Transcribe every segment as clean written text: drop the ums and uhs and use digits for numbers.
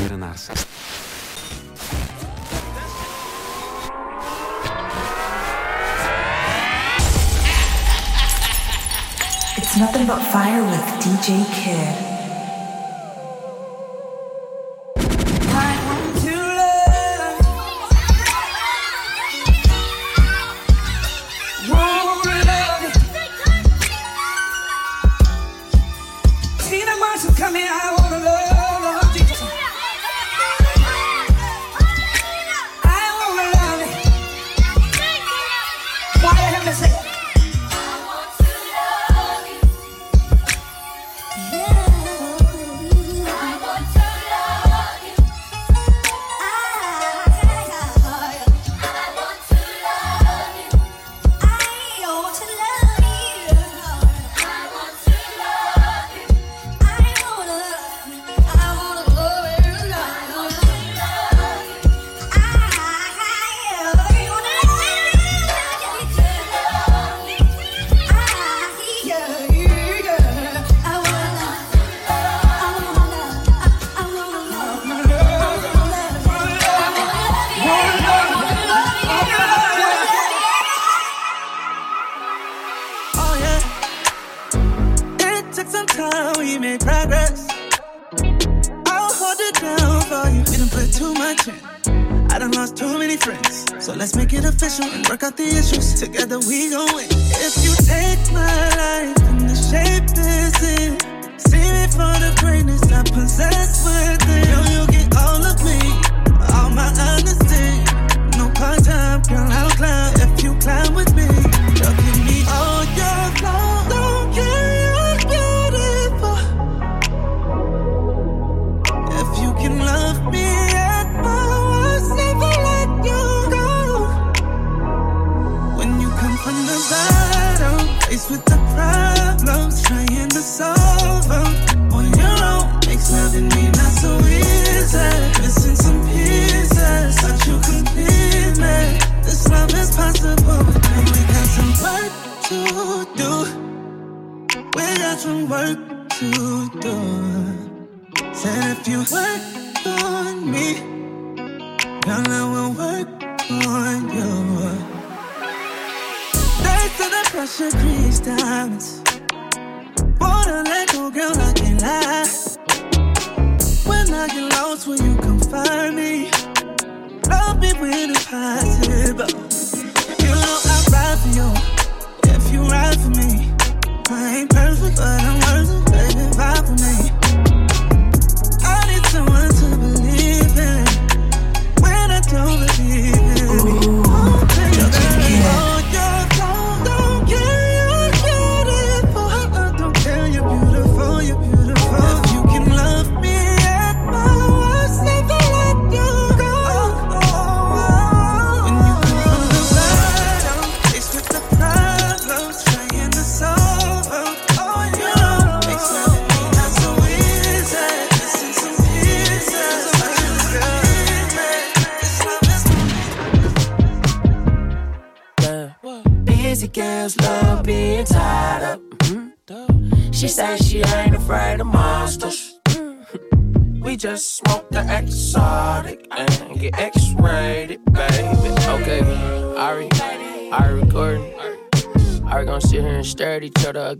Smerenaarsens. It's nothing but fire with DJ Kid.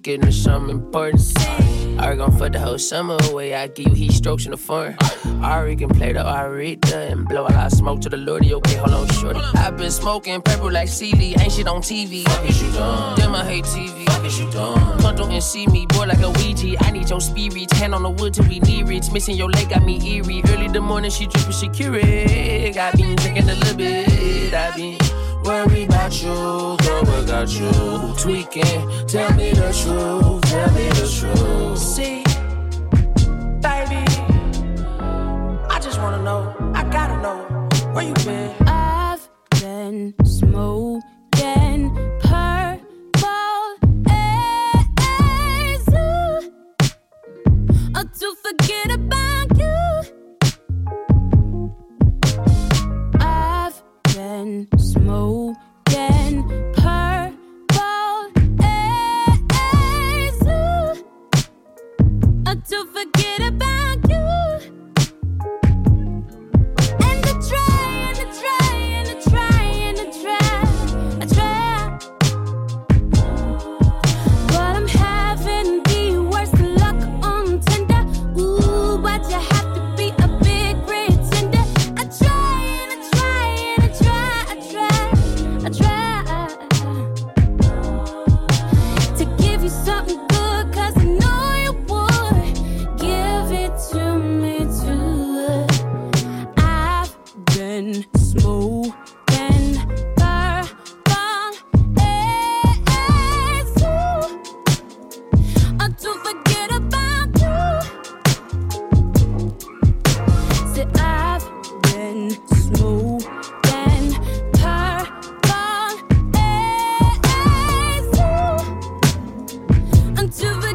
Getting some importance. I gon' fuck the whole summer away. I give you heat strokes in the foreign. R.E.D. can play the R.E.D. and blow a lot of smoke to the Lordy. Okay, hold on, shorty. I've been smoking purple like Cee Lee. Ain't shit on TV. Is you dumb? Damn, I hate TV. Is you dumb? Come through and see me, boy, like a Ouija. I need your spirit. Hand on the wood till we near it. Missing your leg got me eerie. Early the morning, she drippin' Shakira. I been drinking a little bit. I been worried about you, girl, what got you tweaking? Tell me the truth, tell me the truth. See, baby, I just wanna know, I gotta know, where you been? I've been smoking purple haze to forget about you. I've been smoking purple haze that I've been smooth and perfect until the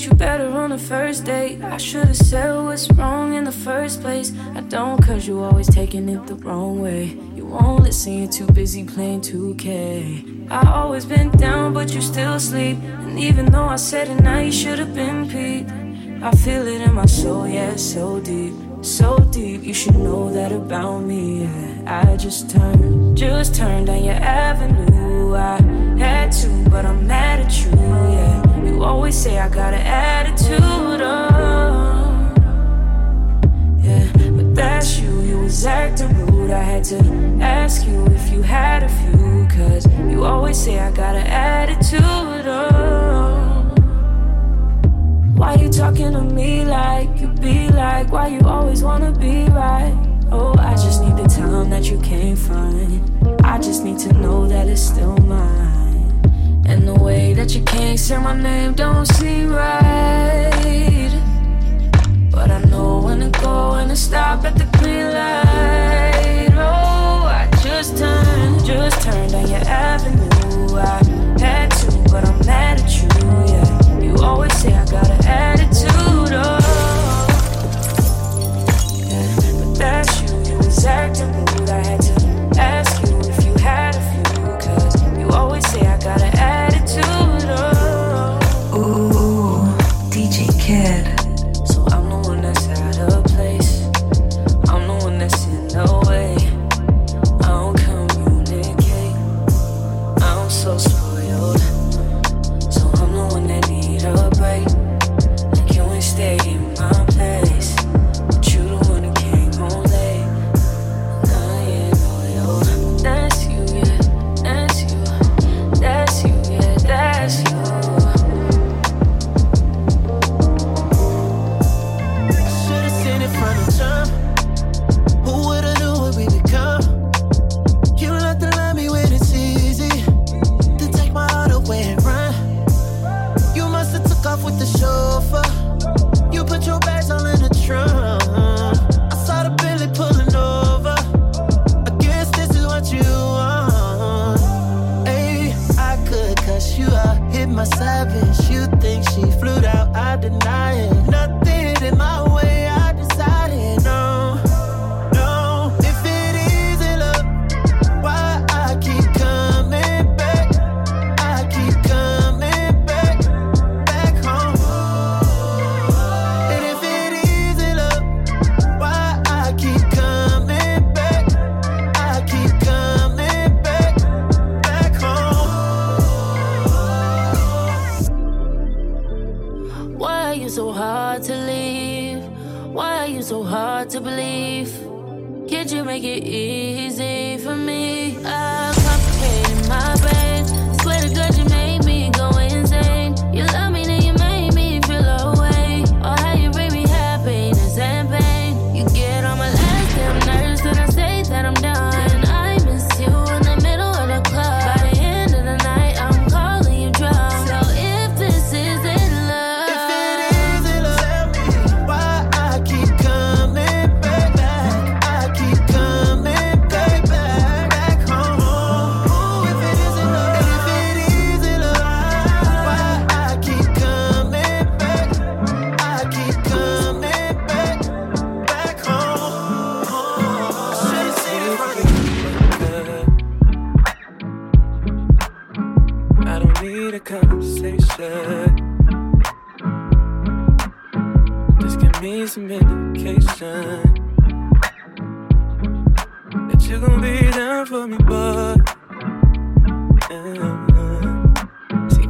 treat you better on the first date. I should've said what's wrong in the first place. I don't, cause you always taking it the wrong way. You won't listen, you're too busy playing 2K. I always been down, but you still sleep. And even though I said it now, you should've been peeped. I feel it in my soul, yeah, it's so deep. So deep, you should know that about me, yeah. I just turned down your avenue. I had to, but I'm mad at you, yeah. You always say I got an attitude, oh. Yeah, but that's you was acting rude. I had to ask you if you had a few, cause you always say I got an attitude, oh. Why you talking to me like you be like? Why you always wanna be right? Oh, I just need the time that you can't find. I just need to know that it's still mine. And the way that you can't say my name don't seem right. But I know when to go and to stop at the green light. Oh, I just turned on your avenue. I had to, but I'm mad at you, yeah. You always say I got an attitude, oh. Yeah, but that's acting rude, I had to ask you if you had a few, cause you always say I got an attitude, oh. Ooh, DJ Kid. So I'm the one that's out of place, I'm the one that's in the way. I don't communicate, I'm so spoiled. So I'm the one that need a break, like you ain't stay in my place.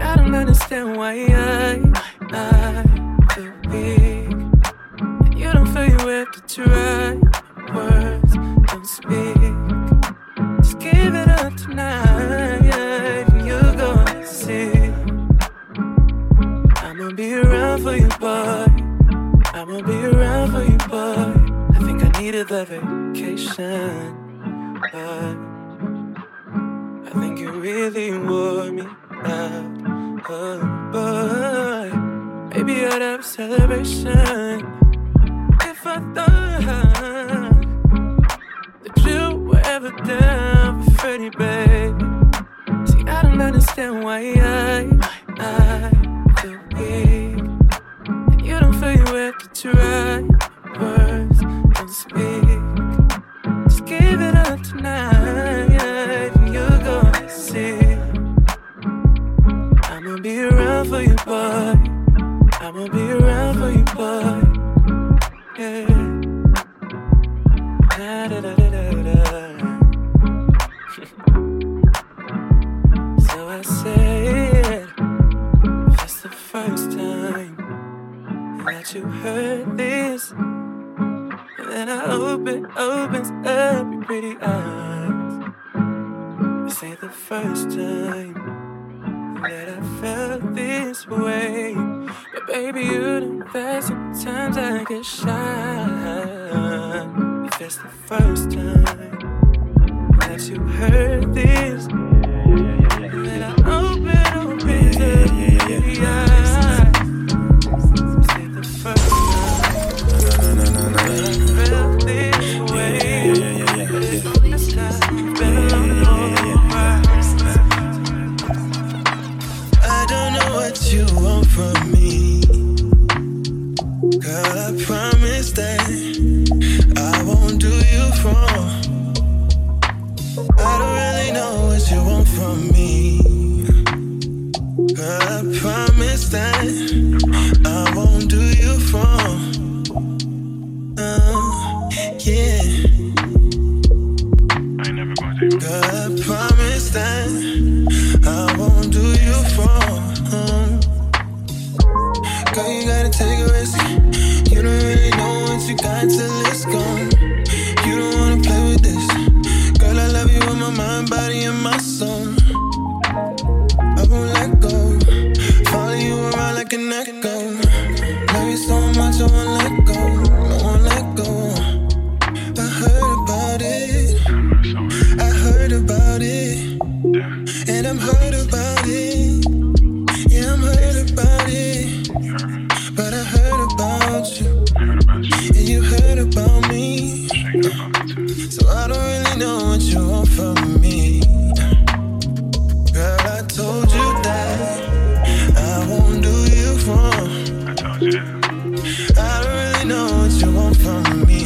I don't understand why I feel weak. first time that I felt this way. But baby, you don't fast, sometimes I get shy. If that's the first time that you heard this, that I open the eyes. Say the first time that I felt this way. You want from me, girl, I promise that I won't do you wrong. I don't really know what you want from me, girl, I promise that I won't do you wrong. Yeah, I never gonna do. Girl, I promise that I won't do you wrong. Girl, you gotta take a risk. You don't really know what you got till it's gone. You don't wanna play with this. Girl, I love you with my mind, body, and my soul. I won't let go. Follow you around like an echo. Love you so much, I won't let go. I won't let go. I heard about it. I heard about it. And I'm hurt about it. Yeah, I'm hurt about it. But I heard about you. And you heard about me. So I don't really know what you want from me. Girl, I told you that I won't do you wrong. I told you. I don't really know what you want from me.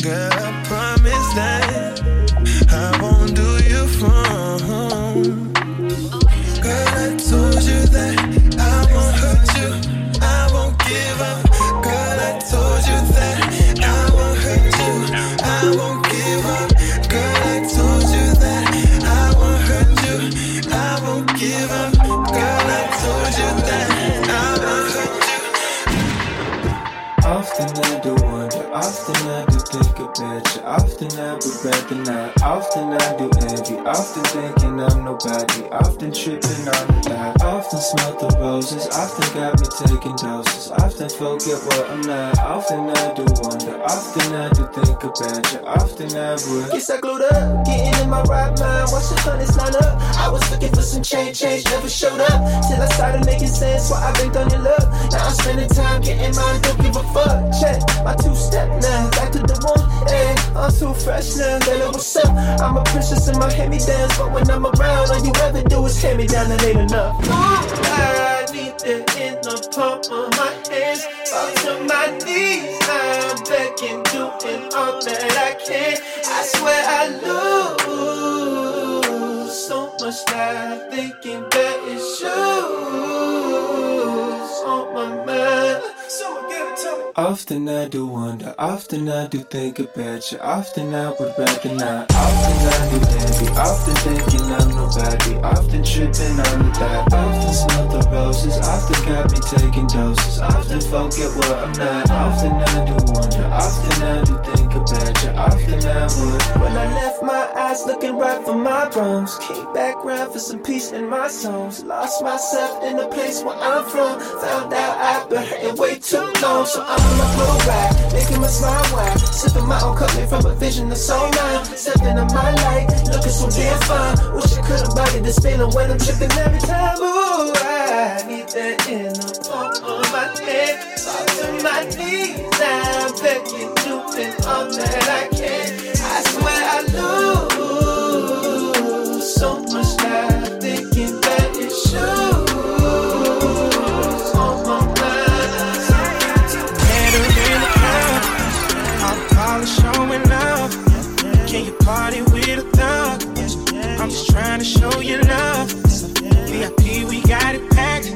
Girl, I promise that I won't do you wrong. Girl, I told you that I won't hurt you, I won't give up. Girl, I told you that I won't hurt you, I won't give up. Girl, I told you that I won't hurt you, I won't give up. Girl, I told you that I won't hurt you. Often I do wonder, often I do think about you. Often I would rather not, often I do envy. Often thinking I'm nobody, often tripping on the dive. Often smell the roses, often got me taking doses. Often forget what I'm not, often I do wonder. Often I do think about you, often I would. Guess I glued up, getting in my right mind. Watch the thunners line up, I was looking for some change never showed up. Till I started making sense, why I been on your love. Now I'm spending time getting mine, don't give a fuck. Check my two-step now, back to the one. Hey, I'm too fresh now, girl, what's up? I'm a princess in my hand-me-downs, but when I'm around, all you ever do is hand me down, that ain't enough. Ooh, I need the inner pump on my hands, fall to my knees, I'm begging, doing all that I can. I swear I lose so much time thinking that it's shoes on my mind. Often I do wonder, often I do think about you. Often I would rather not, often I do envy. Often thinking I'm nobody, often tripping on the dive. Often smell the roses, often got me taking doses. Often forget what I'm not, often I do wonder. Often I do think about you, often I would. When I left my eyes looking right for my wrongs, came back round for some peace in my songs. Lost myself in the place where I'm from, found out I've been hurting way too long. So I'm on my flow ride, making my smile wide, sipping my own cup from a vision of so mine. Stepping on my light, looking so damn fine. Wish I could've bought this feeling when I'm tripping every time. Ooh, I need that inner pump on my head, fall to my knees, now I'm begging, doing all that I can. I swear I lose so much time thinking that it's shoes on my mind. Better in the club, I'm probably showing up. Can you party with a thug? I'm just trying to show you love. VIP, we got it packed.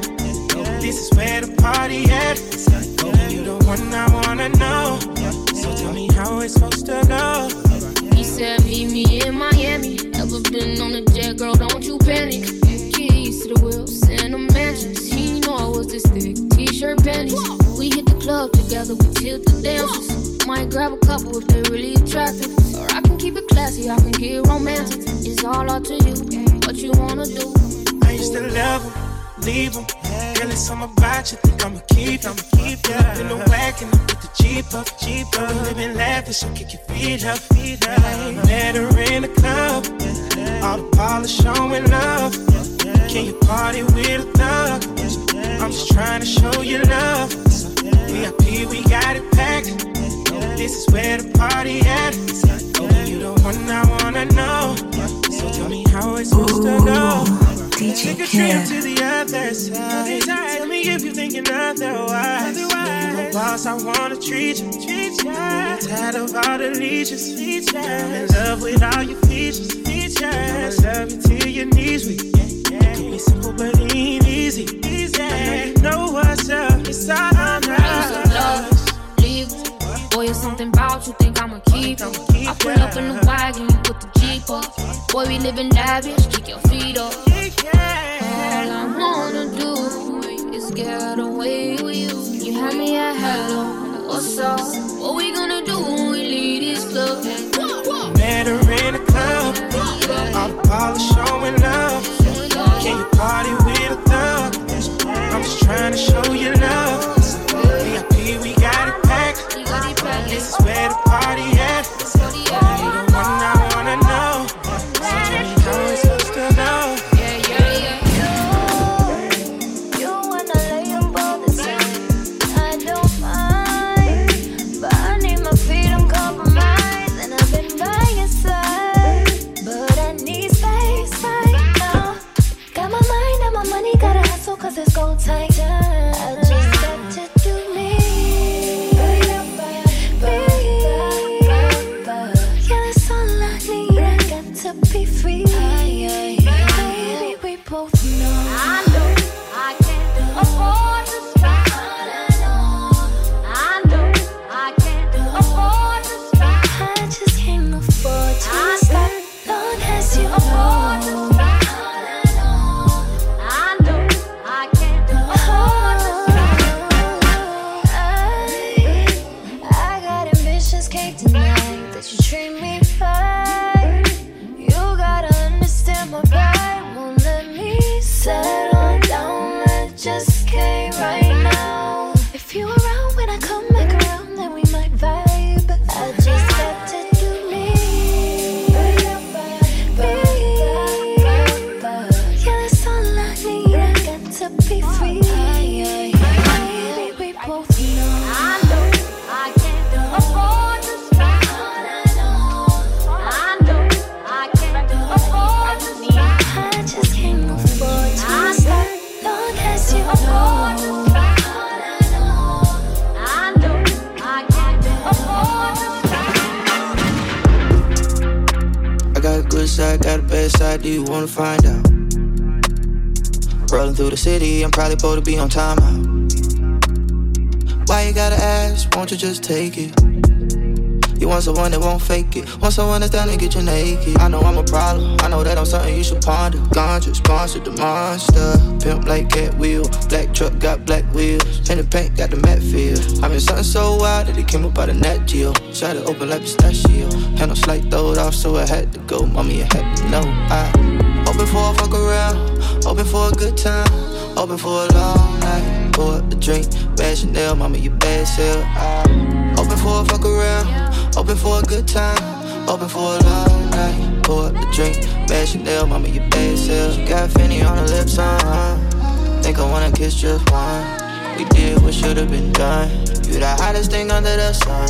This is where the party at. You the one I wanna know, so tell me how it's supposed to go. He said, meet me in Miami. Ever been on a jet, girl, don't you panic. Keys to the wheels and the mansions. He know I was this thick, t-shirt panties. We hit the club together, we tilt the dances. Might grab a couple if they're really attractive. Or I can keep it classy, I can get romantic. It's all up to you, what you wanna do. I used to love them, leave them. Girl, it's something about you, think I'ma keep ya. Up in the wagon, I put the Jeep up. We living lavish, so kick your feet up. Let her in the club, all the polish showing love. Can you party with a thug? I'm just trying to show you love. VIP, we got it packed. This is where the party at. You the one I wanna know, so tell me how it's supposed to go. DJ Take a trip to the other side. Tell me if you're thinking otherwise. You're a boss, I wanna treat you. I'm tired of all the leeches. I'm in love with all your features. I'ma love you till your knees weak. It could be simple, but it ain't easy. I know you know what's up. It's all I know. Boy, it's something about you, think I'ma keep them. I pull up in the wagon, you put the Jeep up. Boy, we living lavish, kick your feet up. All I wanna do is get away with you. You had me at hello, what's up? What we gonna do when we leave this club? Met her in the club, I'm probably showing love. Can you party with a thug? I'm just trying to show you love. VIP, we got it packed. This is where the party at. You the one I wanna know. So tell me how it's supposed to go. Yeah. You wanna lay on both sides. I don't mind, but I need my freedom, compromise, and I've been by your side. But I need space right now. Got my mind and my money, gotta hustle 'cause it's go tight. Find out. Rolling through the city, I'm probably supposed to be on timeout. Why you gotta ask? Won't you just take it? You want someone that won't fake it. Want someone that's down and get you naked. I know I'm a problem. I know that I'm something you should ponder. Ganja sponsored the monster. Pimp like Cat Wheel. Black truck got black wheels. And the paint got the matte feel. I'm in something so wild that it came up out of Nat Geo. Shot it open like pistachio. Handle slight throwed off, so I had to go. Mommy, I had to know. Open for a fuck around. Open for a good time. Open for a long night. Pour up a drink. Bad Chanel, mommy, you bad sell. Open for a fuck around. Open for a good time, open for a long night. Pour up a drink, bad Chanel, mama, you bad self. She got Fanny on her lips, Think I wanna kiss just one. We did what should've been done. You the hottest thing under the sun.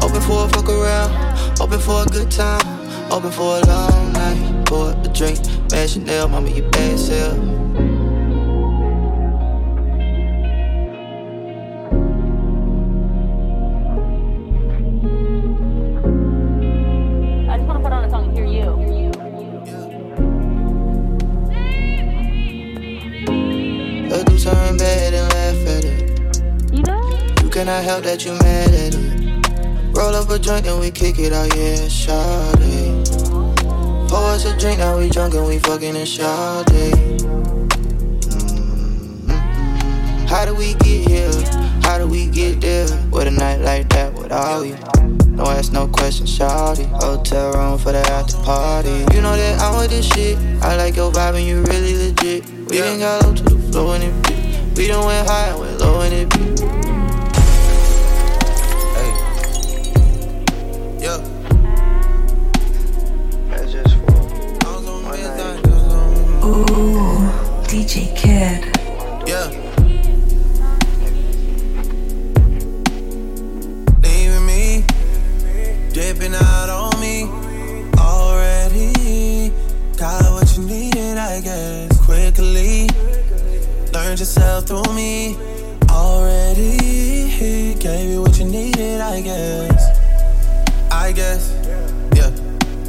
Open for a fuck around, open for a good time, open for a long night. Pour up a drink, bad Chanel, mama, you bad self. I help that you mad at it. Roll up a joint and we kick it out, yeah, shawty. Pour us a drink, now we drunk and we fucking in shawty. How do we get here? How do we get there? With a night like that, what are we? Don't ask no questions, shawty. Hotel room for the after party. You know that I'm with this shit. I like your vibe and you really legit. We done got low to the floor and it bitch. We done went high and went low and it bitch. Hey. Yeah. Ooh, DJ Kid. Yeah. Leaving me, dripping out on me. Already got what you needed, I guess. Quickly learned yourself through me. Already gave you what you needed, I guess. I guess, yeah.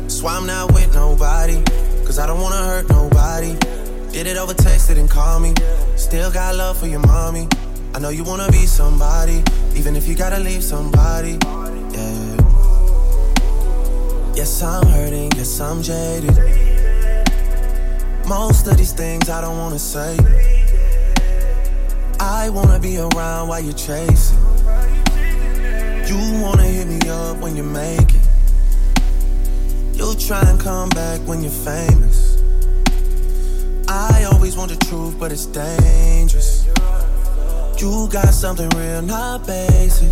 So I'm not with nobody. Cause I don't wanna hurt nobody. Did it over text, didn't call me. Still got love for your mommy. I know you wanna be somebody, even if you gotta leave somebody. Yeah. Yes, I'm hurting, yes, I'm jaded. Most of these things I don't wanna say. I wanna be around while you're chasing. You wanna hit me up when you make it. You try and come back when you're famous. I always want the truth, but it's dangerous. You got something real, not basic.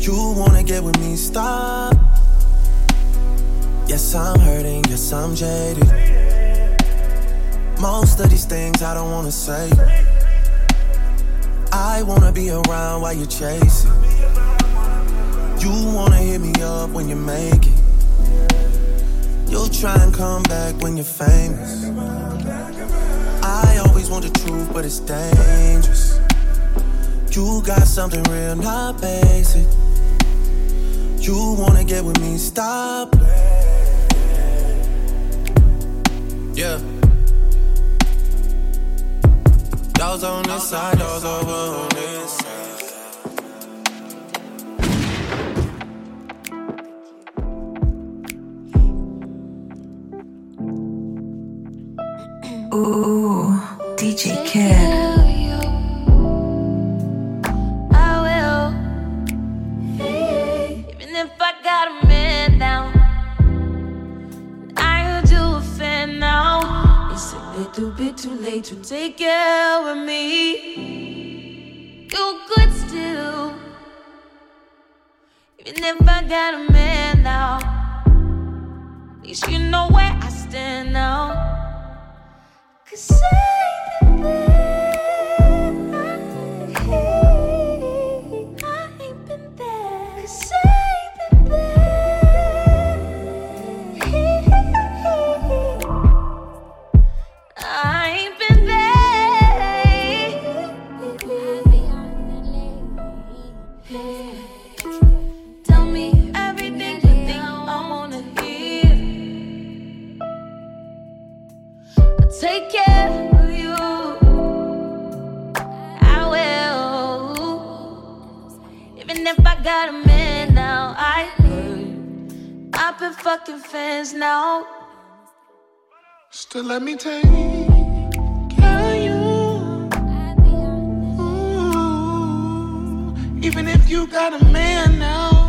You wanna get with me, stop. Yes, I'm hurting, yes, I'm jaded. Most of these things I don't wanna say. I wanna be around while you're chasing. You wanna hit me up when you make it. You try and come back when you're famous. I always want the truth, but it's dangerous. You got something real, not basic. You wanna get with me, stop. Yeah. Doors on this side, doors over on this side. Ooh, DJ Kid. I will. Even if I got a man now, I heard you a fan now. It's a little bit too late to take care of me. You could still. Even if I got a man now, at least you know where I stand now. Say the bed I ain't been there. Say the bed I ain't been there. Tell me everything you think I wanna hear. I'll take care. Got a man now, I heard. I've been fucking fans now. Still let me take care of you. Ooh. Even if you got a man now.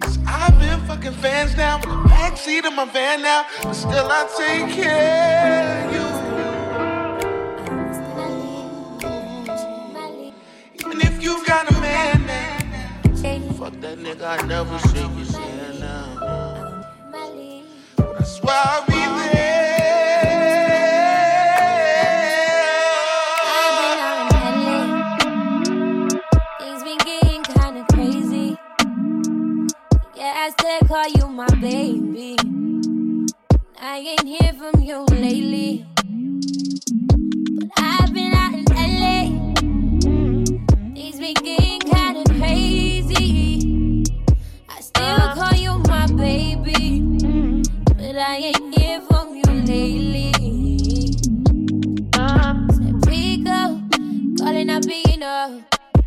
Cause I've been fucking fans now. In the backseat of my van now. But still I take care of you. Even if you got a man. Fuck that nigga, I never shake his hand now. That's why I be there. Things been getting kinda crazy. Yeah, I still call you my baby. I ain't hear from you lately. But I've been out in LA. Things been getting kinda crazy. I'll call you my baby, but I ain't hear from you lately. Said Pico, calling up being up.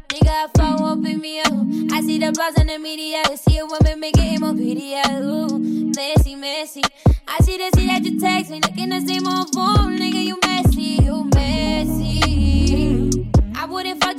Nigga, phone won't pick me up. I see the buzz on the media. See a woman make it more PDL. Ooh, messy, messy. I see that you text me. Looking the same old phone, nigga, you messy, you messy. I wouldn't fuck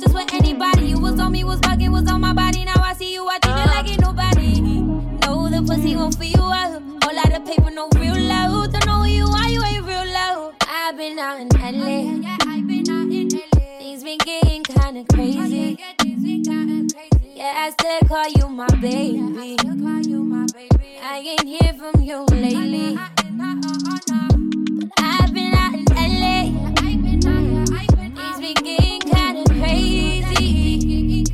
pussy one for you out. Whole lot of paper, no real love. Don't know who you are, you ain't real love. I've been out in LA. Yeah, I've been out in LA. Things been getting kinda crazy. Oh, yeah, yeah, things been kinda crazy. Yeah, I still call you my baby. Yeah, I still call you my baby. I ain't hear from you lately. But I've been out in LA. Yeah, I've been out, yeah, I've been out. Things been getting kinda crazy.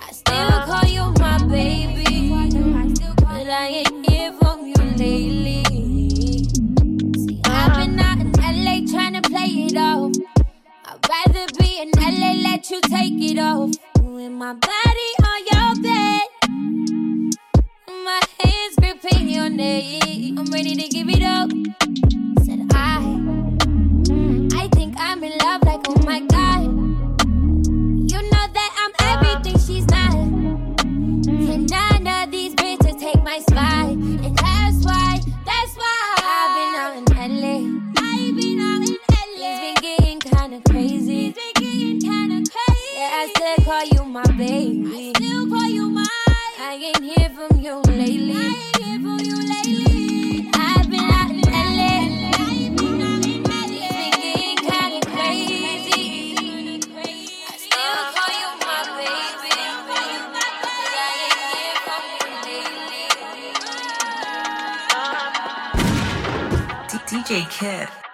I still call you my baby. I ain't hear from you lately. See, I've been out in LA trying to play it off. I'd rather be in LA, let you take it off. With my body on your bed, my hands gripping your neck, I'm ready to give it up. Said I think I'm in love, like oh my god. You know that I'm everything she's not. And none of these bitches take my spot. And that's why I've been out in LA. I've been out in LA. It's been getting kinda crazy. It's been getting kinda crazy. Yeah, I still call you my baby. I still call you mine. I ain't hear from you lately. I ain't hear from you lately. I've been out in LA. I've been out in LA. It's been getting kinda crazy. I still call you my baby. DJ Kid.